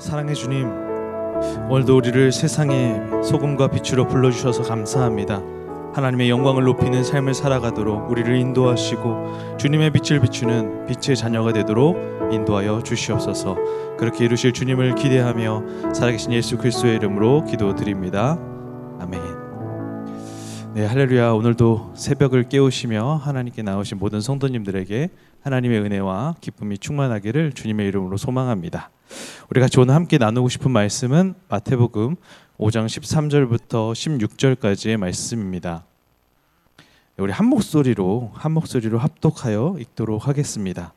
사랑의 주님, 오늘도 우리를 세상의 소금과 빛으로 불러주셔서 감사합니다. 하나님의 영광을 높이는 삶을 살아가도록 우리를 인도하시고 주님의 빛을 비추는 빛의 자녀가 되도록 인도하여 주시옵소서. 그렇게 이루실 주님을 기대하며 살아계신 예수 그리스도의 이름으로 기도드립니다. 아멘. 네, 할렐루야. 오늘도 새벽을 깨우시며 하나님께 나오신 모든 성도님들에게 하나님의 은혜와 기쁨이 충만하기를 주님의 이름으로 소망합니다. 우리 같이 오늘 함께 나누고 싶은 말씀은 마태복음 5장 13절부터 16절까지의 말씀입니다. 우리 한 목소리로 합독하여 읽도록 하겠습니다.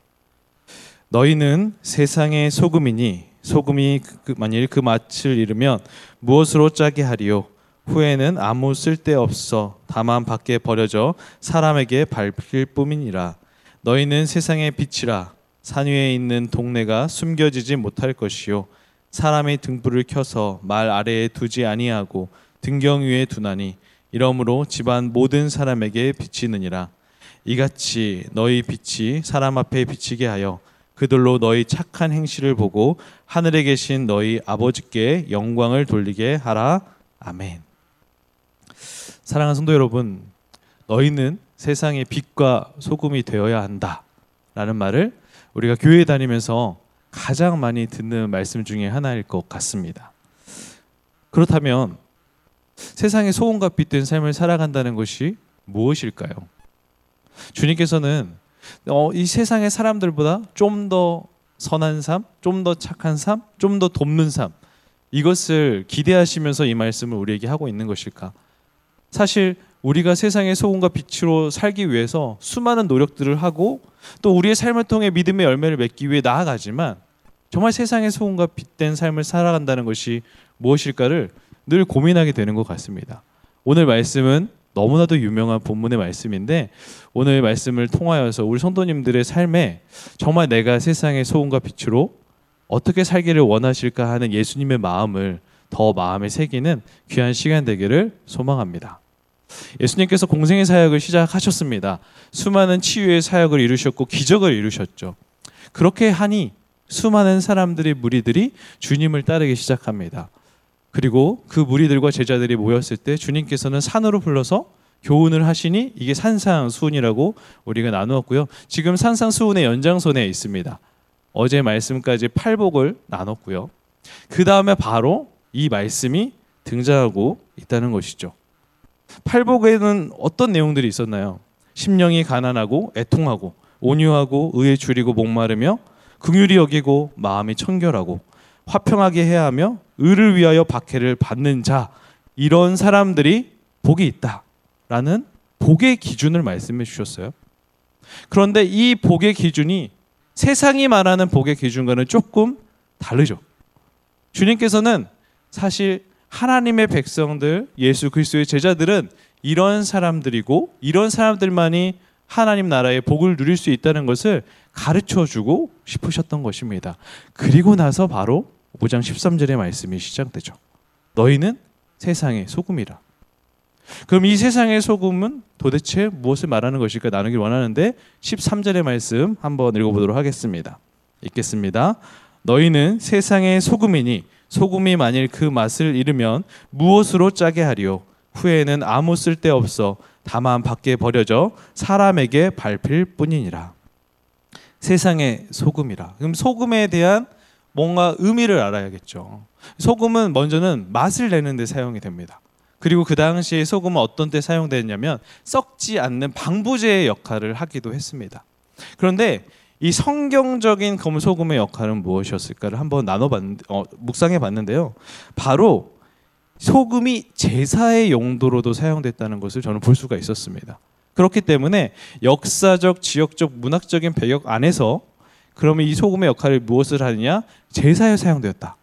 너희는 세상의 소금이니 소금이 만일 그 맛을 잃으면 무엇으로 짜게 하리요? 후에는 아무 쓸데없어 다만 밖에 버려져 사람에게 밟힐 뿐이니라. 너희는 세상의 빛이라. 산 위에 있는 동네가 숨겨지지 못할 것이요, 사람의 등불을 켜서 말 아래에 두지 아니하고 등경 위에 두나니 이러므로 집안 모든 사람에게 비치느니라. 이같이 너희 빛이 사람 앞에 비치게 하여 그들로 너희 착한 행실을 보고 하늘에 계신 너희 아버지께 영광을 돌리게 하라. 아멘. 사랑하는 성도 여러분, 너희는 세상의 빛과 소금이 되어야 한다 라는 말을 우리가 교회에 다니면서 가장 많이 듣는 말씀 중에 하나일 것 같습니다. 그렇다면 세상의 소금과 빛된 삶을 살아간다는 것이 무엇일까요? 주님께서는 이 세상의 사람들보다 좀 더 선한 삶, 좀 더 착한 삶, 좀 더 돕는 삶, 이것을 기대하시면서 이 말씀을 우리에게 하고 있는 것일까? 사실 우리가 세상의 소금과 빛으로 살기 위해서 수많은 노력들을 하고 또 우리의 삶을 통해 믿음의 열매를 맺기 위해 나아가지만 정말 세상의 소금과 빛된 삶을 살아간다는 것이 무엇일까를 늘 고민하게 되는 것 같습니다. 오늘 말씀은 너무나도 유명한 본문의 말씀인데 오늘 말씀을 통하여서 우리 성도님들의 삶에 정말 내가 세상의 소금과 빛으로 어떻게 살기를 원하실까 하는 예수님의 마음을 더 마음에 새기는 귀한 시간 되기를 소망합니다. 예수님께서 공생의 사역을 시작하셨습니다. 수많은 치유의 사역을 이루셨고 기적을 이루셨죠. 그렇게 하니 수많은 사람들의 무리들이 주님을 따르기 시작합니다. 그리고 그 무리들과 제자들이 모였을 때 주님께서는 산으로 불러서 교훈을 하시니 이게 산상수훈이라고 우리가 나누었고요. 지금 산상수훈의 연장선에 있습니다. 어제 말씀까지 팔복을 나눴고요. 그 다음에 바로 이 말씀이 등장하고 있다는 것이죠. 팔복에는 어떤 내용들이 있었나요? 심령이 가난하고 애통하고 온유하고 의에 줄이고 목마르며 긍휼히 여기고 마음이 청결하고 화평하게 해야 하며 의를 위하여 박해를 받는 자, 이런 사람들이 복이 있다라는 복의 기준을 말씀해 주셨어요. 그런데 이 복의 기준이 세상이 말하는 복의 기준과는 조금 다르죠. 주님께서는 사실 하나님의 백성들, 예수 그리스도의 제자들은 이런 사람들이고 이런 사람들만이 하나님 나라의 복을 누릴 수 있다는 것을 가르쳐주고 싶으셨던 것입니다. 그리고 나서 바로 5장 13절의 말씀이 시작되죠. 너희는 세상의 소금이라. 그럼 이 세상의 소금은 도대체 무엇을 말하는 것일까 나누길 원하는데 13절의 말씀 한번 읽어보도록 하겠습니다. 읽겠습니다. 너희는 세상의 소금이니 소금이 만일 그 맛을 잃으면 무엇으로 짜게 하리요? 후에는 아무 쓸데없어 다만 밖에 버려져 사람에게 밟힐 뿐이니라. 세상의 소금이라. 그럼 소금에 대한 뭔가 의미를 알아야겠죠. 소금은 먼저는 맛을 내는 데 사용이 됩니다. 그리고 그 당시에 소금은 어떤 때 사용됐냐면 썩지 않는 방부제의 역할을 하기도 했습니다. 그런데 이 성경적인 소금의 역할은 무엇이었을까를 한번 묵상해 봤는데요. 바로 소금이 제사의 용도로도 사용됐다는 것을 저는 볼 수가 있었습니다. 그렇기 때문에 역사적, 지역적, 문학적인 배경 안에서 그러면 이 소금의 역할을 무엇을 하느냐? 제사에 사용되었다.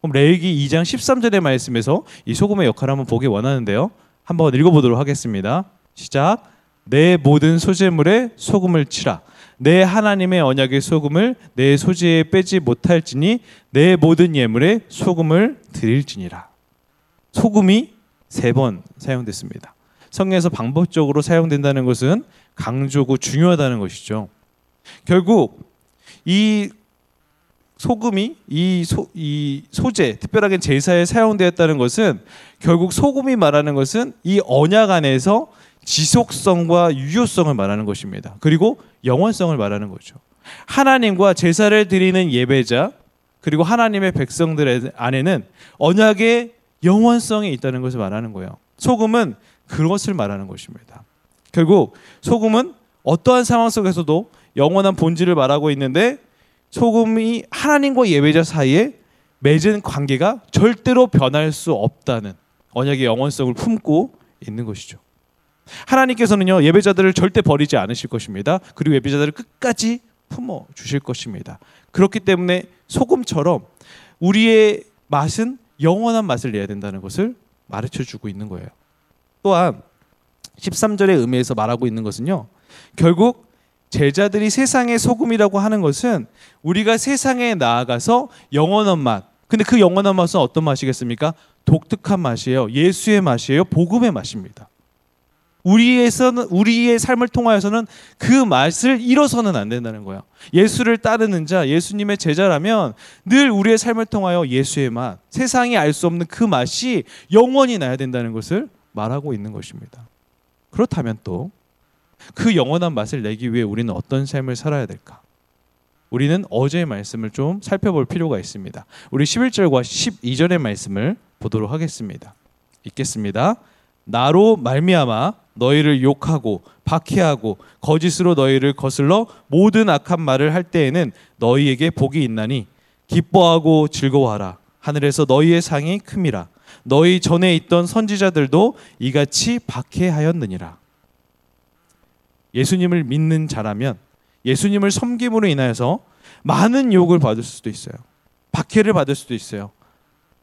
그럼 레위기 2장 13절의 말씀에서 이 소금의 역할을 한번 보기 원하는데요. 한번 읽어보도록 하겠습니다. 시작. 내 모든 소재물에 소금을 치라. 내 하나님의 언약의 소금을 내 소재에 빼지 못할지니 내 모든 예물에 소금을 드릴지니라. 소금이 3번 사용됐습니다. 성경에서 반복적으로 사용된다는 것은 강조고 중요하다는 것이죠. 결국 이 소금이 이 소재, 특별하게 제사에 사용되었다는 것은 결국 소금이 말하는 것은 이 언약 안에서 지속성과 유효성을 말하는 것입니다. 그리고 영원성을 말하는 거죠. 하나님과 제사를 드리는 예배자 그리고 하나님의 백성들 안에는 언약의 영원성이 있다는 것을 말하는 거예요. 소금은 그것을 말하는 것입니다. 결국 소금은 어떠한 상황 속에서도 영원한 본질을 말하고 있는데 소금이 하나님과 예배자 사이에 맺은 관계가 절대로 변할 수 없다는 언약의 영원성을 품고 있는 것이죠. 하나님께서는요, 예배자들을 절대 버리지 않으실 것입니다. 그리고 예배자들을 끝까지 품어 주실 것입니다. 그렇기 때문에 소금처럼 우리의 맛은 영원한 맛을 내야 된다는 것을 가르쳐 주고 있는 거예요. 또한 13절의 의미에서 말하고 있는 것은요, 결국 제자들이 세상의 소금이라고 하는 것은 우리가 세상에 나아가서 영원한 맛, 근데 그 영원한 맛은 어떤 맛이겠습니까? 독특한 맛이에요. 예수의 맛이에요. 복음의 맛입니다. 우리의 삶을 통하여서는 그 맛을 잃어서는 안 된다는 거예요. 예수를 따르는 자, 예수님의 제자라면 늘 우리의 삶을 통하여 예수의 맛, 세상이 알 수 없는 그 맛이 영원히 나야 된다는 것을 말하고 있는 것입니다. 그렇다면 또 그 영원한 맛을 내기 위해 우리는 어떤 삶을 살아야 될까? 우리는 어제의 말씀을 좀 살펴볼 필요가 있습니다. 우리 11절과 12절의 말씀을 보도록 하겠습니다. 읽겠습니다. 나로 말미암아 너희를 욕하고 박해하고 거짓으로 너희를 거슬러 모든 악한 말을 할 때에는 너희에게 복이 있나니 기뻐하고 즐거워하라. 하늘에서 너희의 상이 큼이라. 너희 전에 있던 선지자들도 이같이 박해하였느니라. 예수님을 믿는 자라면 예수님을 섬김으로 인하여서 많은 욕을 받을 수도 있어요. 박해를 받을 수도 있어요.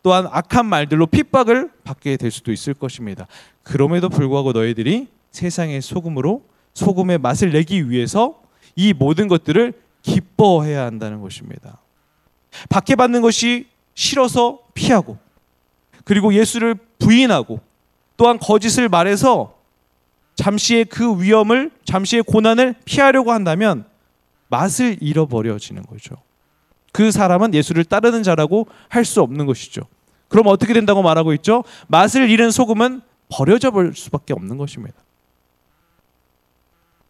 또한 악한 말들로 핍박을 받게 될 수도 있을 것입니다. 그럼에도 불구하고 너희들이 세상의 소금으로 소금의 맛을 내기 위해서 이 모든 것들을 기뻐해야 한다는 것입니다. 박해받는 것이 싫어서 피하고 그리고 예수를 부인하고 또한 거짓을 말해서 잠시의 그 위험을, 잠시의 고난을 피하려고 한다면 맛을 잃어버려지는 거죠. 그 사람은 예수를 따르는 자라고 할 수 없는 것이죠. 그럼 어떻게 된다고 말하고 있죠? 맛을 잃은 소금은 버려져 버릴 수밖에 없는 것입니다.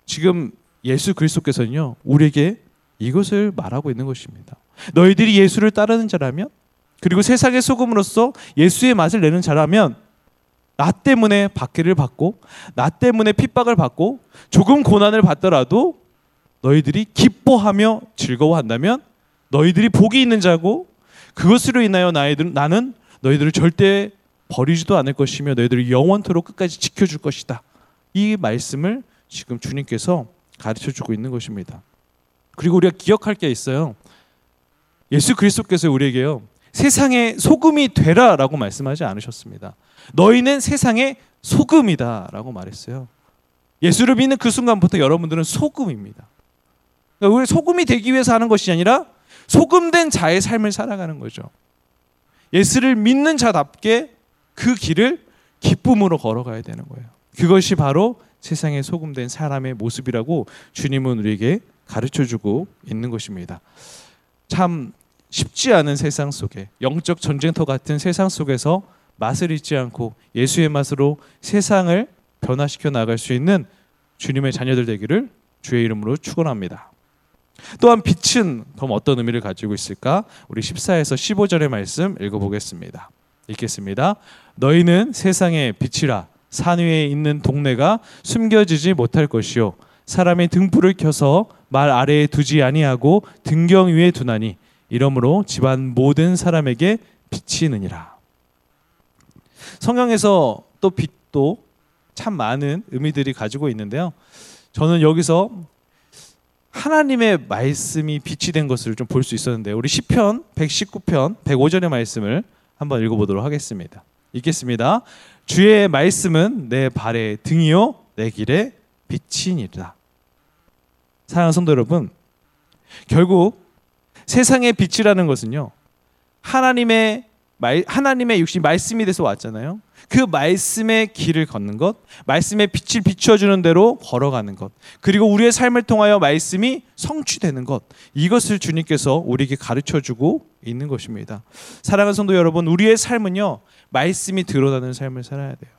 지금 예수 그리스도께서는요, 우리에게 이것을 말하고 있는 것입니다. 너희들이 예수를 따르는 자라면, 그리고 세상의 소금으로서 예수의 맛을 내는 자라면 나 때문에 박해를 받고 나 때문에 핍박을 받고 조금 고난을 받더라도 너희들이 기뻐하며 즐거워한다면 너희들이 복이 있는 자고 그것으로 인하여 나는 너희들을 절대 버리지도 않을 것이며 너희들을 영원토록 끝까지 지켜줄 것이다. 이 말씀을 지금 주님께서 가르쳐주고 있는 것입니다. 그리고 우리가 기억할 게 있어요. 예수 그리스도께서 우리에게요, 세상의 소금이 되라 라고 말씀하지 않으셨습니다. 너희는 세상의 소금이다 라고 말했어요. 예수를 믿는 그 순간부터 여러분들은 소금입니다. 그러니까 우리 소금이 되기 위해서 하는 것이 아니라 소금된 자의 삶을 살아가는 거죠. 예수를 믿는 자답게 그 길을 기쁨으로 걸어가야 되는 거예요. 그것이 바로 세상에 소금된 사람의 모습이라고 주님은 우리에게 가르쳐주고 있는 것입니다. 참 쉽지 않은 세상 속에, 영적 전쟁터 같은 세상 속에서 맛을 잊지 않고 예수의 맛으로 세상을 변화시켜 나갈 수 있는 주님의 자녀들 되기를 주의 이름으로 축원합니다. 또한 빛은 그럼 어떤 의미를 가지고 있을까? 우리 14에서 15절의 말씀 읽어보겠습니다. 읽겠습니다. 너희는 세상의 빛이라. 산 위에 있는 동네가 숨겨지지 못할 것이요, 사람이 등불을 켜서 말 아래에 두지 아니하고 등경 위에 두나니 이러므로 집안 모든 사람에게 빛이느니라. 성경에서 또 빛도 참 많은 의미들이 가지고 있는데요, 저는 여기서 하나님의 말씀이 빛이 된 것을 좀 볼 수 있었는데, 우리 시편 119편 105절의 말씀을 한번 읽어보도록 하겠습니다. 읽겠습니다. 주의 말씀은 내 발의 등이요 내 길의 빛이니라. 사랑하는 성도 여러분, 결국 세상의 빛이라는 것은요, 하나님의 하나님의 육신 말씀이 돼서 왔잖아요. 그 말씀의 길을 걷는 것, 말씀의 빛을 비춰주는 대로 걸어가는 것, 그리고 우리의 삶을 통하여 말씀이 성취되는 것, 이것을 주님께서 우리에게 가르쳐주고 있는 것입니다. 사랑하는 성도 여러분, 우리의 삶은요 말씀이 드러나는 삶을 살아야 돼요.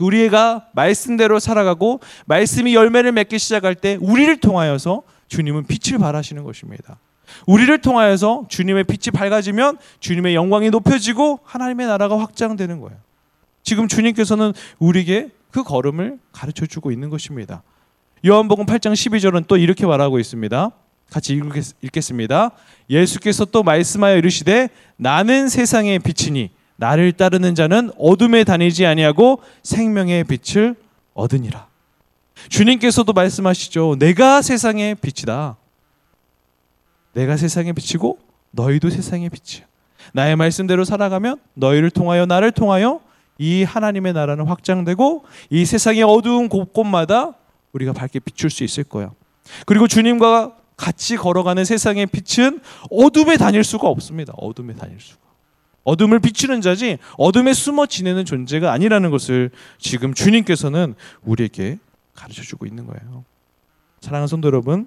우리가 말씀대로 살아가고 말씀이 열매를 맺기 시작할 때 우리를 통하여서 주님은 빛을 발하시는 것입니다. 우리를 통하여서 주님의 빛이 밝아지면 주님의 영광이 높여지고 하나님의 나라가 확장되는 거예요. 지금 주님께서는 우리에게 그 걸음을 가르쳐주고 있는 것입니다. 요한복음 8장 12절은 또 이렇게 말하고 있습니다. 같이 읽겠습니다. 예수께서 또 말씀하여 이르시되 나는 세상의 빛이니 나를 따르는 자는 어둠에 다니지 아니하고 생명의 빛을 얻으니라. 주님께서도 말씀하시죠. 내가 세상의 빛이다. 내가 세상의 빛이고 너희도 세상의 빛이야. 나의 말씀대로 살아가면 너희를 통하여 나를 통하여 이 하나님의 나라는 확장되고 이 세상의 어두운 곳곳마다 우리가 밝게 비출 수 있을 거야. 그리고 주님과 같이 걸어가는 세상의 빛은 어둠에 다닐 수가 없습니다. 어둠에 다닐 수가. 어둠을 비추는 자지 어둠에 숨어 지내는 존재가 아니라는 것을 지금 주님께서는 우리에게 가르쳐주고 있는 거예요. 사랑하는 성도 여러분,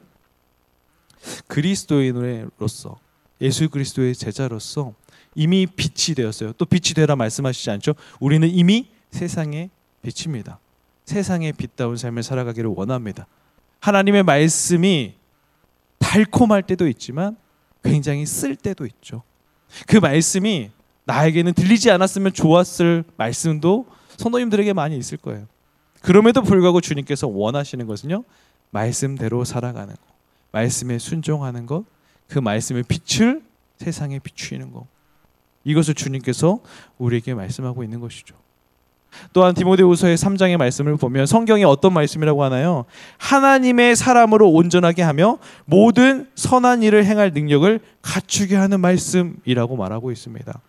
그리스도인으로서 예수 그리스도의 제자로서 이미 빛이 되었어요. 또 빛이 되라 말씀하시지 않죠. 우리는 이미 세상의 빛입니다. 세상의 빛다운 삶을 살아가기를 원합니다. 하나님의 말씀이 달콤할 때도 있지만 굉장히 쓸 때도 있죠. 그 말씀이 나에게는 들리지 않았으면 좋았을 말씀도 성도님들에게 많이 있을 거예요. 그럼에도 불구하고 주님께서 원하시는 것은요 말씀대로 살아가는 것, 말씀에 순종하는 것, 그 말씀의 빛을 세상에 비추는 것, 이것을 주님께서 우리에게 말씀하고 있는 것이죠. 또한 디모데후서의 3장의 말씀을 보면 성경이 어떤 말씀이라고 하나요? 하나님의 사람으로 온전하게 하며 모든 선한 일을 행할 능력을 갖추게 하는 말씀이라고 말하고 있습니다.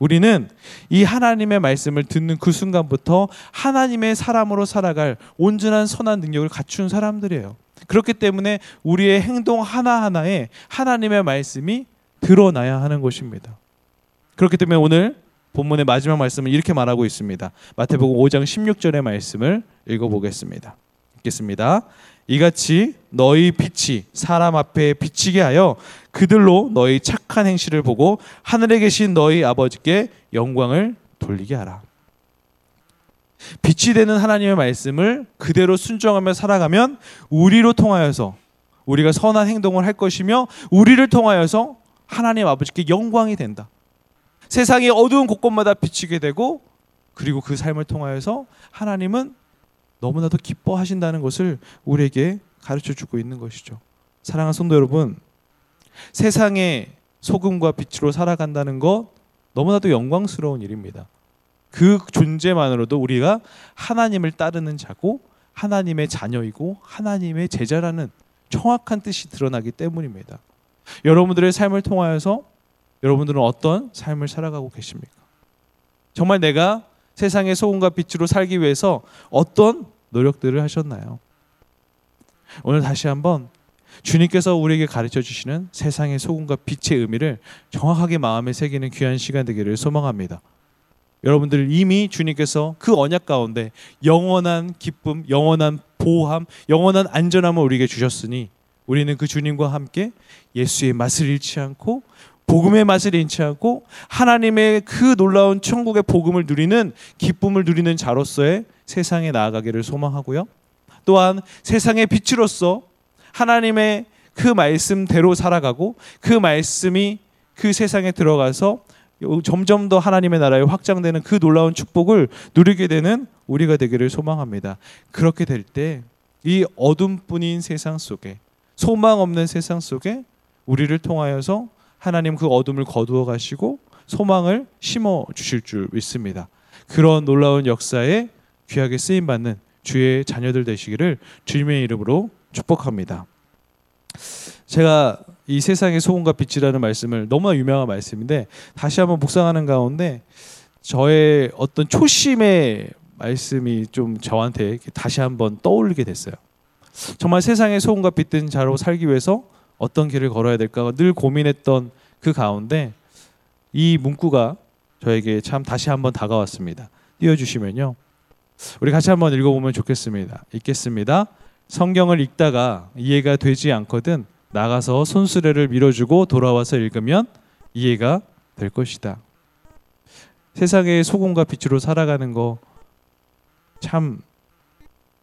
우리는 이 하나님의 말씀을 듣는 그 순간부터 하나님의 사람으로 살아갈 온전한 선한 능력을 갖춘 사람들이에요. 그렇기 때문에 우리의 행동 하나하나에 하나님의 말씀이 드러나야 하는 것입니다. 그렇기 때문에 오늘 본문의 마지막 말씀은 이렇게 말하고 있습니다. 마태복음 5장 16절의 말씀을 읽어보겠습니다. 읽겠습니다. 이같이 너희 빛이 사람 앞에 비치게 하여 그들로 너희 착한 행실을 보고 하늘에 계신 너희 아버지께 영광을 돌리게 하라. 빛이 되는 하나님의 말씀을 그대로 순종하며 살아가면 우리로 통하여서 우리가 선한 행동을 할 것이며 우리를 통하여서 하나님 아버지께 영광이 된다. 세상의 어두운 곳곳마다 비치게 되고 그리고 그 삶을 통하여서 하나님은 너무나도 기뻐하신다는 것을 우리에게 가르쳐주고 있는 것이죠. 사랑하는 성도 여러분, 세상의 소금과 빛으로 살아간다는 것 너무나도 영광스러운 일입니다. 그 존재만으로도 우리가 하나님을 따르는 자고 하나님의 자녀이고 하나님의 제자라는 정확한 뜻이 드러나기 때문입니다. 여러분들의 삶을 통하여서 여러분들은 어떤 삶을 살아가고 계십니까? 정말 내가 세상의 소금과 빛으로 살기 위해서 어떤 노력들을 하셨나요? 오늘 다시 한번 주님께서 우리에게 가르쳐주시는 세상의 소금과 빛의 의미를 정확하게 마음에 새기는 귀한 시간 되기를 소망합니다. 여러분들 이미 주님께서 그 언약 가운데 영원한 기쁨, 영원한 보호함, 영원한 안전함을 우리에게 주셨으니 우리는 그 주님과 함께 예수의 맛을 잃지 않고 복음의 맛을 잃지 않고 하나님의 그 놀라운 천국의 복음을 누리는 기쁨을 누리는 자로서의 세상에 나아가기를 소망하고요. 또한 세상의 빛으로서 하나님의 그 말씀대로 살아가고 그 말씀이 그 세상에 들어가서 점점 더 하나님의 나라에 확장되는 그 놀라운 축복을 누리게 되는 우리가 되기를 소망합니다. 그렇게 될 때 이 어둠뿐인 세상 속에 소망 없는 세상 속에 우리를 통하여서 하나님 그 어둠을 거두어 가시고 소망을 심어 주실 줄 믿습니다. 그런 놀라운 역사에 귀하게 쓰임받는 주의 자녀들 되시기를 주님의 이름으로 축복합니다. 제가 이 세상의 소금과 빛이라는 말씀을 너무나 유명한 말씀인데 다시 한번 묵상하는 가운데 저의 어떤 초심의 말씀이 좀 저한테 다시 한번 떠오르게 됐어요. 정말 세상의 소금과 빛된 자로 살기 위해서 어떤 길을 걸어야 될까 늘 고민했던 그 가운데 이 문구가 저에게 참 다시 한번 다가왔습니다. 띄워주시면요. 우리 같이 한번 읽어보면 좋겠습니다. 읽겠습니다. 성경을 읽다가 이해가 되지 않거든 나가서 손수레를 밀어주고 돌아와서 읽으면 이해가 될 것이다. 세상의 소금과 빛으로 살아가는 거 참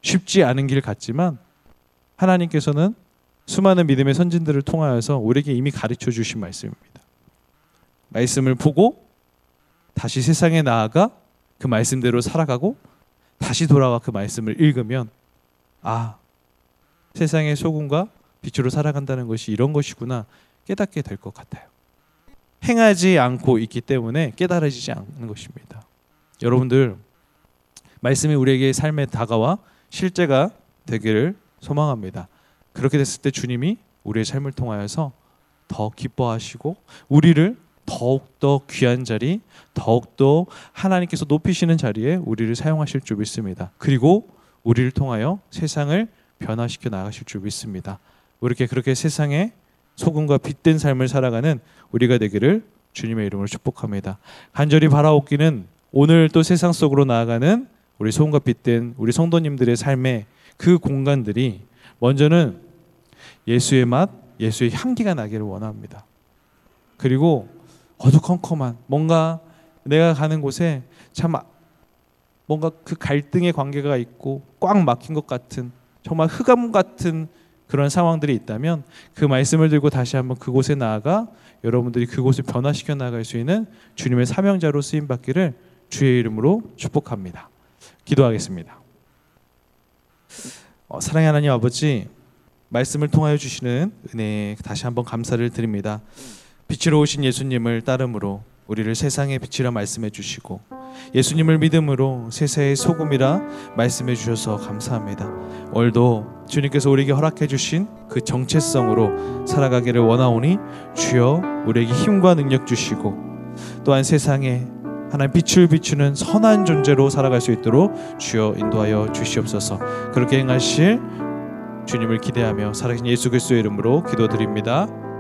쉽지 않은 길 같지만 하나님께서는 수많은 믿음의 선진들을 통하여서 우리에게 이미 가르쳐 주신 말씀입니다. 말씀을 보고 다시 세상에 나아가 그 말씀대로 살아가고 다시 돌아와 그 말씀을 읽으면 아, 세상의 소금과 빛으로 살아간다는 것이 이런 것이구나 깨닫게 될 것 같아요. 행하지 않고 있기 때문에 깨달아지지 않는 것입니다. 여러분들, 말씀이 우리에게 삶에 다가와 실제가 되기를 소망합니다. 그렇게 됐을 때 주님이 우리의 삶을 통하여서 더 기뻐하시고 우리를 더욱더 귀한 자리, 더욱더 하나님께서 높이시는 자리에 우리를 사용하실 줄 믿습니다. 그리고 우리를 통하여 세상을 변화시켜 나가실 줄 믿습니다. 우리께 그렇게 세상에 소금과 빛된 삶을 살아가는 우리가 되기를 주님의 이름으로 축복합니다. 간절히 바라옵기는 오늘 또 세상 속으로 나아가는 우리 소금과 빛된 우리 성도님들의 삶의 그 공간들이 먼저는 예수의 맛, 예수의 향기가 나기를 원합니다. 그리고 어두컴컴한 뭔가 내가 가는 곳에 참 뭔가 그 갈등의 관계가 있고 꽉 막힌 것 같은 정말 흑암 같은 그런 상황들이 있다면 그 말씀을 들고 다시 한번 그곳에 나아가 여러분들이 그곳을 변화시켜 나아갈 수 있는 주님의 사명자로 쓰임받기를 주의 이름으로 축복합니다. 기도하겠습니다. 사랑의 하나님 아버지, 말씀을 통하여 주시는 은혜에 다시 한번 감사를 드립니다. 빛으로 오신 예수님을 따름으로 우리를 세상의 빛이라 말씀해 주시고 예수님을 믿음으로 세상의 소금이라 말씀해 주셔서 감사합니다. 오늘도 주님께서 우리에게 허락해 주신 그 정체성으로 살아가기를 원하오니 주여 우리에게 힘과 능력 주시고 또한 세상에 하나님 빛을 비추는 선한 존재로 살아갈 수 있도록 주여 인도하여 주시옵소서. 그렇게 행하실 주님을 기대하며 살아계신 예수 그리스도의 이름으로 기도드립니다.